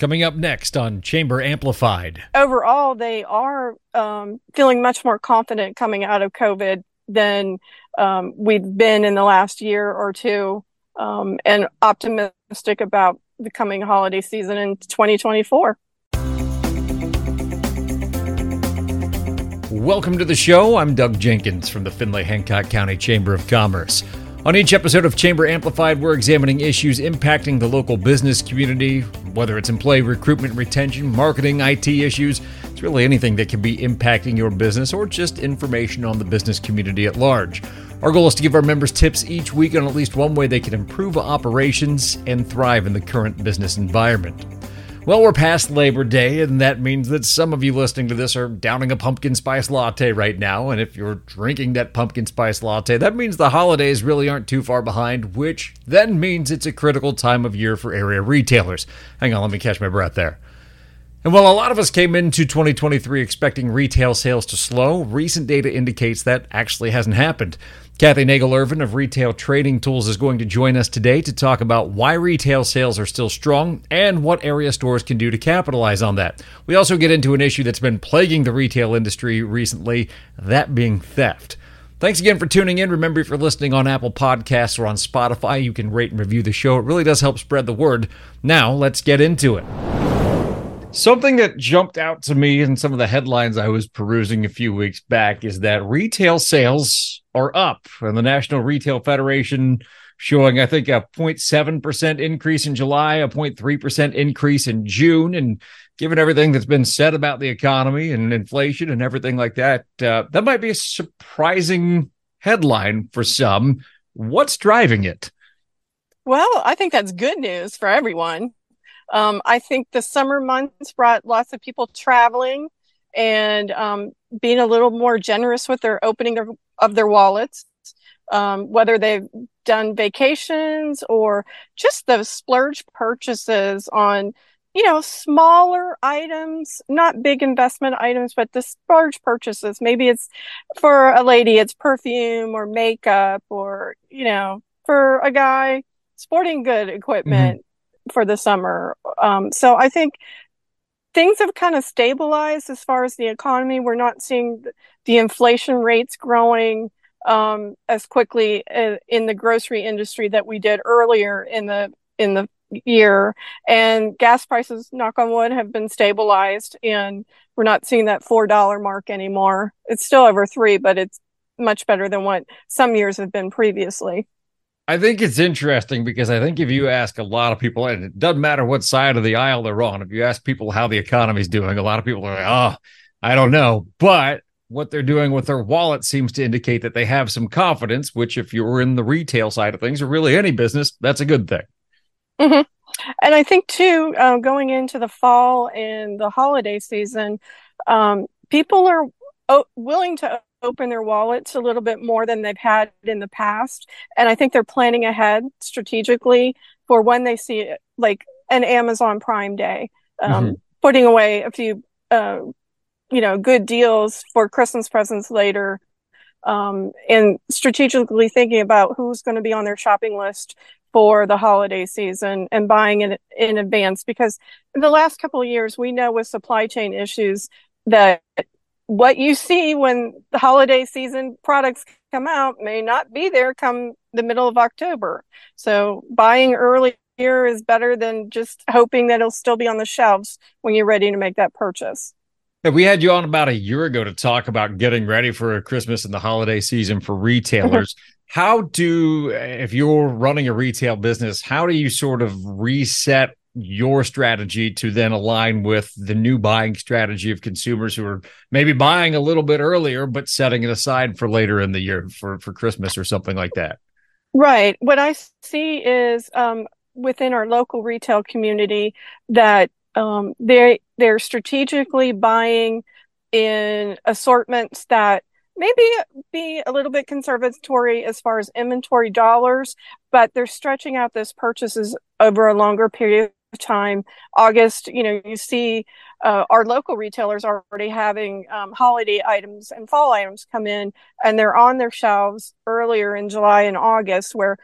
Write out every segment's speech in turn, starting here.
Coming up next on Chamber Amplified. Overall, they are feeling much more confident coming out of COVID than we've been in the last year or two, and optimistic about the coming holiday season in 2024. Welcome to the show. I'm Doug Jenkins from the Findlay-Hancock County Chamber of Commerce. On each episode of Chamber Amplified, we're examining issues impacting the local business community, whether it's employee recruitment, retention, marketing, IT issues. It's really anything that can be impacting your business or just information on the business community at large. Our goal is to give our members tips each week on at least one way they can improve operations and thrive in the current business environment. Well, we're past Labor Day, and that means that some of you listening to this are downing a pumpkin spice latte right now. And if you're drinking that pumpkin spice latte, that means the holidays really aren't too far behind, which then means it's a critical time of year for area retailers. Hang on, let me catch my breath there. And while a lot of us came into 2023 expecting retail sales to slow, recent data indicates that actually hasn't happened. Cathy Nagle-Ervin of Retail Training Tools is going to join us today to talk about why retail sales are still strong and what area stores can do to capitalize on that. We also get into an issue that's been plaguing the retail industry recently, that being theft. Thanks again for tuning in. Remember, if you're listening on Apple Podcasts or on Spotify, you can rate and review the show. It really does help spread the word. Now, let's get into it. Something that jumped out to me in some of the headlines I was perusing a few weeks back is that retail sales are up, and the National Retail Federation showing, I think, a 0.7% increase in July, a 0.3% increase in June. And given everything that's been said about the economy and inflation and everything like that, that might be a surprising headline for some. What's driving it? Well, I think that's good news for everyone. I think the summer months brought lots of people traveling and being a little more generous with their opening of their wallets, whether they've done vacations or just those splurge purchases on, you know, smaller items, not big investment items, but the splurge purchases. Maybe it's for a lady, it's perfume or makeup, or, you know, for a guy, sporting good equipment for the summer. So I think things have kind of stabilized as far as the economy. We're not seeing the inflation rates growing as quickly in the grocery industry that we did earlier in the year. And gas prices, knock on wood, have been stabilized, and we're not seeing that $4 mark anymore. It's still over $3, but it's much better than what some years have been previously. I think it's interesting because I think if you ask a lot of people, and it doesn't matter what side of the aisle they're on, if you ask people how the economy's doing, a lot of people are like, oh, I don't know. But what they're doing with their wallet seems to indicate that they have some confidence, which if you're in the retail side of things or really any business, that's a good thing. Mm-hmm. And I think, too, going into the fall and the holiday season, people are willing to open their wallets a little bit more than they've had in the past. And I think they're planning ahead strategically for when they see it, like an Amazon Prime Day, putting away a few, good deals for Christmas presents later, and strategically thinking about who's going to be on their shopping list for the holiday season and buying it in advance. Because in the last couple of years, we know with supply chain issues that what you see when the holiday season products come out may not be there come the middle of October. So buying earlier is better than just hoping that it'll still be on the shelves when you're ready to make that purchase. We had you on about a year ago to talk about getting ready for Christmas and the holiday season for retailers. If you're running a retail business, how do you sort of reset your strategy to then align with the new buying strategy of consumers who are maybe buying a little bit earlier, but setting it aside for later in the year for Christmas or something like that? Right. What I see is within our local retail community that they're strategically buying in assortments that maybe be a little bit conservatory as far as inventory dollars, but they're stretching out those purchases over a longer period of time. August, you see our local retailers are already having holiday items and fall items come in, and they're on their shelves earlier in July and August, where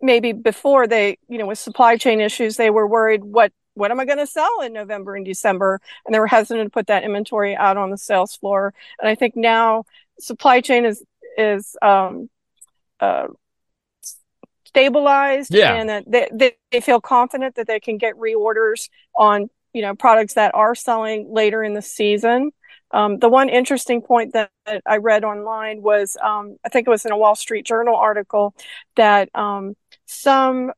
maybe before they, with supply chain issues, they were worried what what am I going to sell in November and December? And they were hesitant to put that inventory out on the sales floor. And I think now supply chain is stabilized, and that they feel confident that they can get reorders on, products that are selling later in the season. The one interesting point that I read online was, I think it was in a Wall Street Journal article, that some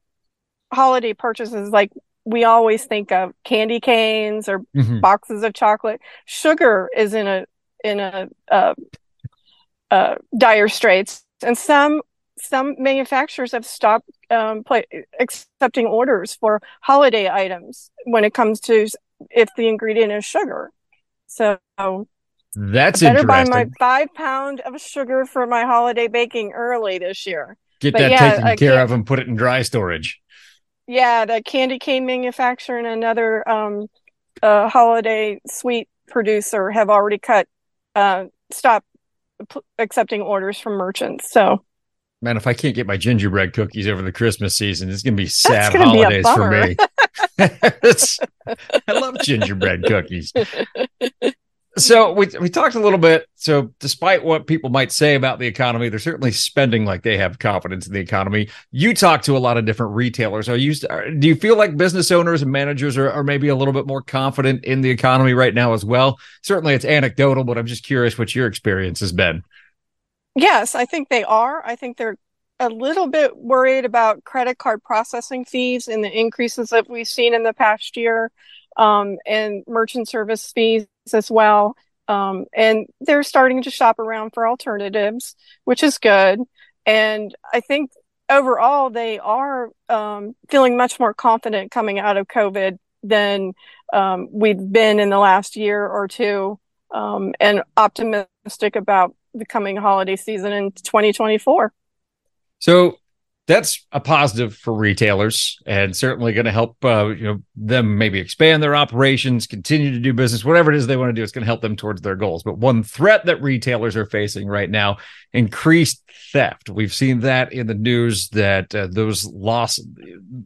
holiday purchases, like we always think of candy canes or boxes of chocolate, sugar is in a dire straits, and some manufacturers have stopped accepting orders for holiday items when it comes to if the ingredient is sugar. So that's interesting. I better buy my 5 pound of sugar for my holiday baking early this year. Get that taken care of and put it in dry storage. Yeah, the candy cane manufacturer and another holiday sweet producer have already stopped accepting orders from merchants. So, man, if I can't get my gingerbread cookies over the Christmas season, it's going to be sad holidays for me. I love gingerbread cookies. So we talked a little bit. So despite what people might say about the economy, they're certainly spending like they have confidence in the economy. You talk to a lot of different retailers. Do you feel like business owners and managers are maybe a little bit more confident in the economy right now as well? Certainly it's anecdotal, but I'm just curious what your experience has been. Yes, I think they are. I think they're a little bit worried about credit card processing fees and the increases that we've seen in the past year, and merchant service fees as well. And they're starting to shop around for alternatives, which is good. And I think overall, they are feeling much more confident coming out of COVID than we've been in the last year or two, and optimistic about the coming holiday season in 2024. So that's a positive for retailers, and certainly going to help them maybe expand their operations, continue to do business, whatever it is they want to do. It's going to help them towards their goals. But one threat that retailers are facing right now, increased theft. We've seen that in the news, that the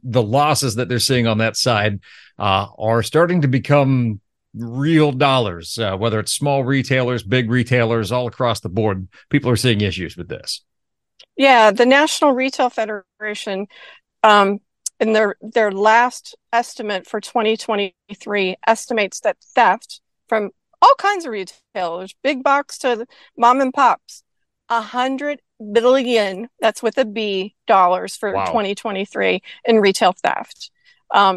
losses that they're seeing on that side are starting to become real dollars, whether it's small retailers, big retailers, all across the board. People are seeing issues with this. Yeah, the National Retail Federation, in their last estimate for 2023, estimates that theft from all kinds of retailers, big box to mom and pops, $100 billion, that's with a B, dollars for 2023 in retail theft.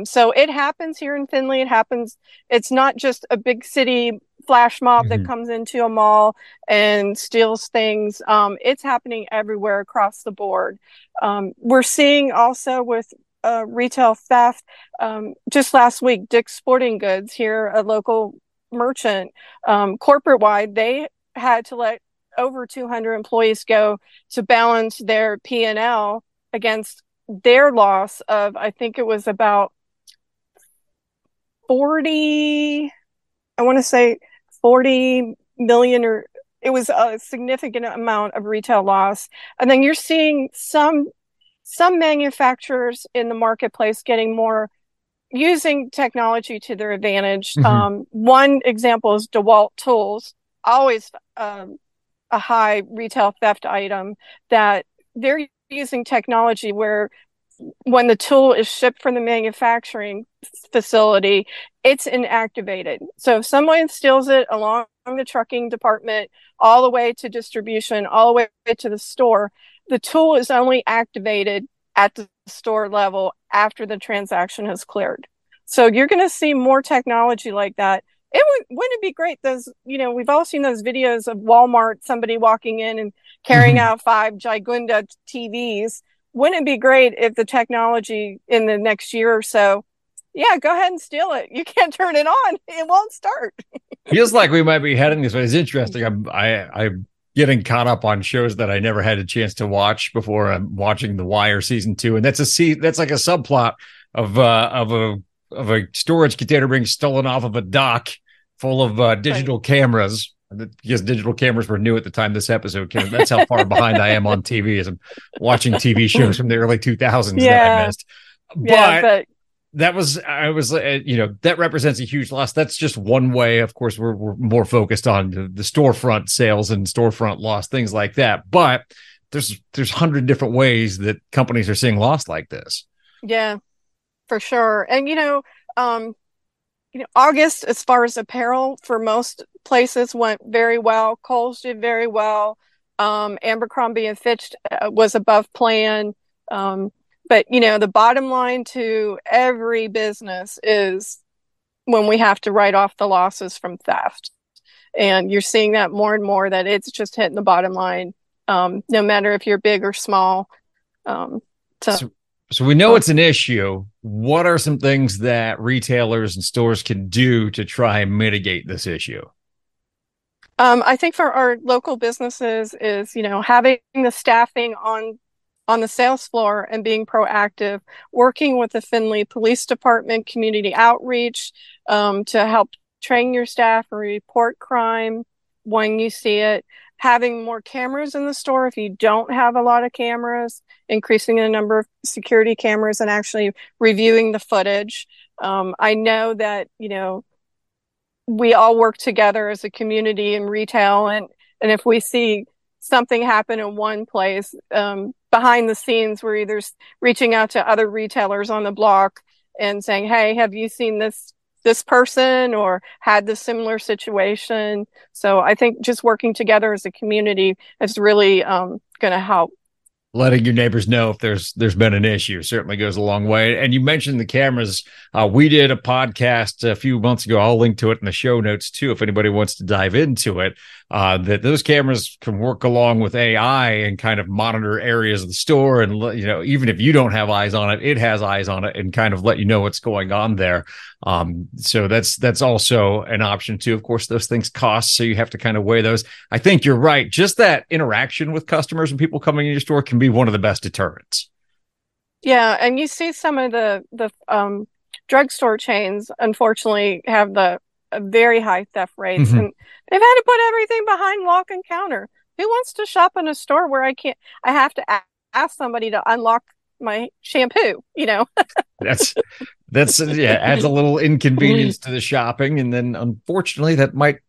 So it happens here in Findlay. It happens. It's not just a big city flash mob that comes into a mall and steals things. It's happening everywhere across the board. We're seeing also with retail theft. Just last week, Dick's Sporting Goods here, a local merchant, corporate-wide, they had to let over 200 employees go to balance their P&L against their loss of, I think it was about 40 million, or it was a significant amount of retail loss. And then you're seeing some manufacturers in the marketplace getting more, using technology to their advantage. One example is DeWalt Tools, always a high retail theft item, that they're using technology where when the tool is shipped from the manufacturing facility, it's inactivated. So if someone steals it along the trucking department, all the way to distribution, all the way to the store, the tool is only activated at the store level after the transaction has cleared. So you're going to see more technology like that. Wouldn't it be great? We've all seen those videos of Walmart, somebody walking in and carrying out 5 Gigunda TVs. Wouldn't it be great if the technology in the next year or so, go ahead and steal it. You can't turn it on. It won't start. Feels like we might be heading this way. It's interesting. I'm getting caught up on shows that I never had a chance to watch before. I'm watching The Wire season 2. And that's like a subplot of a storage container being stolen off of a dock full of digital cameras. Because digital cameras were new at the time this episode came. That's how far behind I am on TV, as I'm watching TV shows from the early 2000s that I missed. But that represents a huge loss. That's just one way. Of course, we're more focused on the storefront sales and storefront loss, things like that. But there's 100 different ways that companies are seeing loss like this. Yeah, for sure. And, August, as far as apparel for most places, went very well. Kohl's did very well. Abercrombie and Fitch was above plan. But, the bottom line to every business is when we have to write off the losses from theft. And you're seeing that more and more, that it's just hitting the bottom line, no matter if you're big or small. So we know it's an issue. What are some things that retailers and stores can do to try and mitigate this issue? I think for our local businesses is, having the staffing on the sales floor and being proactive, working with the Findlay Police Department, community outreach to help train your staff and report crime when you see it. Having more cameras in the store if you don't have a lot of cameras, increasing the number of security cameras and actually reviewing the footage. I know that, we all work together as a community in retail, and if we see something happen in one place, behind the scenes, we're either reaching out to other retailers on the block and saying, hey, have you seen this person or had the similar situation? So I think just working together as a community is really going to help. Letting your neighbors know if there's been an issue certainly goes a long way. And you mentioned the cameras. We did a podcast a few months ago. I'll link to it in the show notes too, if anybody wants to dive into it, that those cameras can work along with AI and kind of monitor areas of the store. And, even if you don't have eyes on it, it has eyes on it and kind of let you know what's going on there. So that's also an option too. Of course, those things cost, so you have to kind of weigh those. I think you're right. Just that interaction with customers and people coming in your store can be one of the best deterrents. Yeah, and you see some of the drugstore chains, unfortunately, have a very high theft rates, mm-hmm. and they've had to put everything behind lock and counter. Who wants to shop in a store where I have to ask somebody to unlock my shampoo? That's adds a little inconvenience to the shopping, and then unfortunately that might.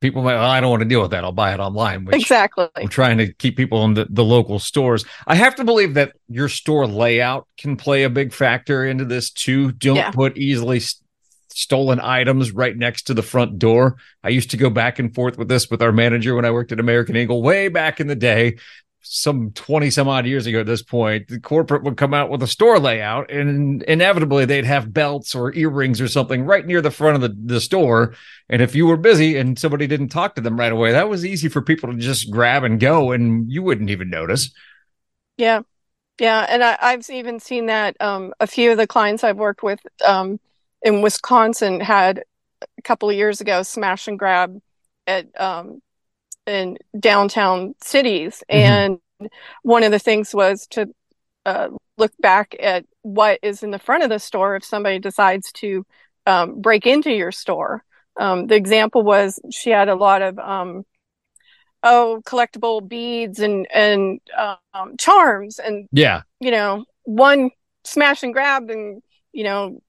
People might, I don't want to deal with that. I'll buy it online. Which exactly. I'm trying to keep people in the local stores. I have to believe that your store layout can play a big factor into this too. Don't put easily stolen items right next to the front door. I used to go back and forth with this with our manager when I worked at American Eagle way back in the day, some 20 some odd years ago at this point. The corporate would come out with a store layout, and inevitably they'd have belts or earrings or something right near the front of the store. And if you were busy and somebody didn't talk to them right away, that was easy for people to just grab and go, and you wouldn't even notice. Yeah. Yeah. And I've even seen that a few of the clients I've worked with in Wisconsin had a couple of years ago, smash and grab at in downtown cities. Mm-hmm. And one of the things was to look back at what is in the front of the store if somebody decides to break into your store. The example was she had a lot of collectible beads and charms, and one smash and grab, and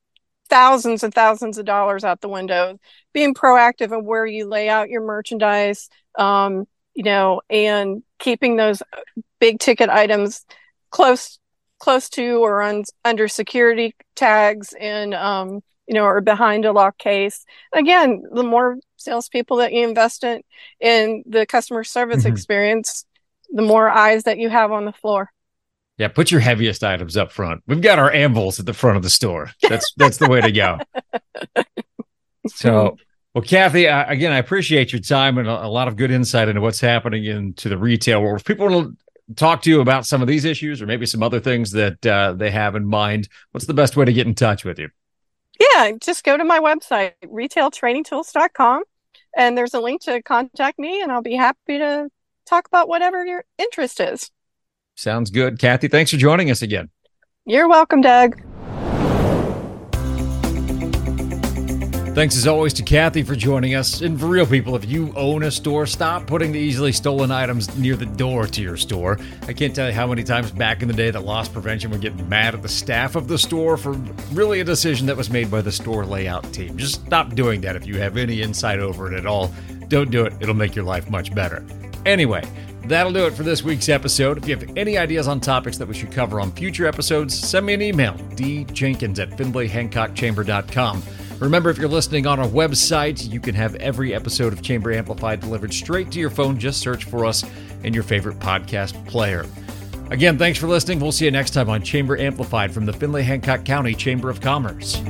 thousands and thousands of dollars out the window. Being proactive in where you lay out your merchandise, and keeping those big ticket items close to or under security tags and, or behind a lock case. Again, the more salespeople that you invest in the customer service mm-hmm. experience, the more eyes that you have on the floor. Yeah, put your heaviest items up front. We've got our anvils at the front of the store. That's the way to go. So, well, Cathy, again, I appreciate your time and a lot of good insight into what's happening into the retail world. If people want to talk to you about some of these issues or maybe some other things that they have in mind, what's the best way to get in touch with you? Yeah, just go to my website, retailtrainingtools.com, and there's a link to contact me, and I'll be happy to talk about whatever your interest is. Sounds good. Cathy, thanks for joining us again. You're welcome, Doug. Thanks as always to Cathy for joining us. And for real people, if you own a store, stop putting the easily stolen items near the door to your store. I can't tell you how many times back in the day that loss prevention would get mad at the staff of the store for really a decision that was made by the store layout team. Just stop doing that if you have any insight over it at all. Don't do it. It'll make your life much better. Anyway, that'll do it for this week's episode. If you have any ideas on topics that we should cover on future episodes, send me an email, djenkins@findlayhancockchamber.com. Remember, if you're listening on our website, you can have every episode of Chamber Amplified delivered straight to your phone. Just search for us in your favorite podcast player. Again, thanks for listening. We'll see you next time on Chamber Amplified from the Findlay-Hancock County Chamber of Commerce.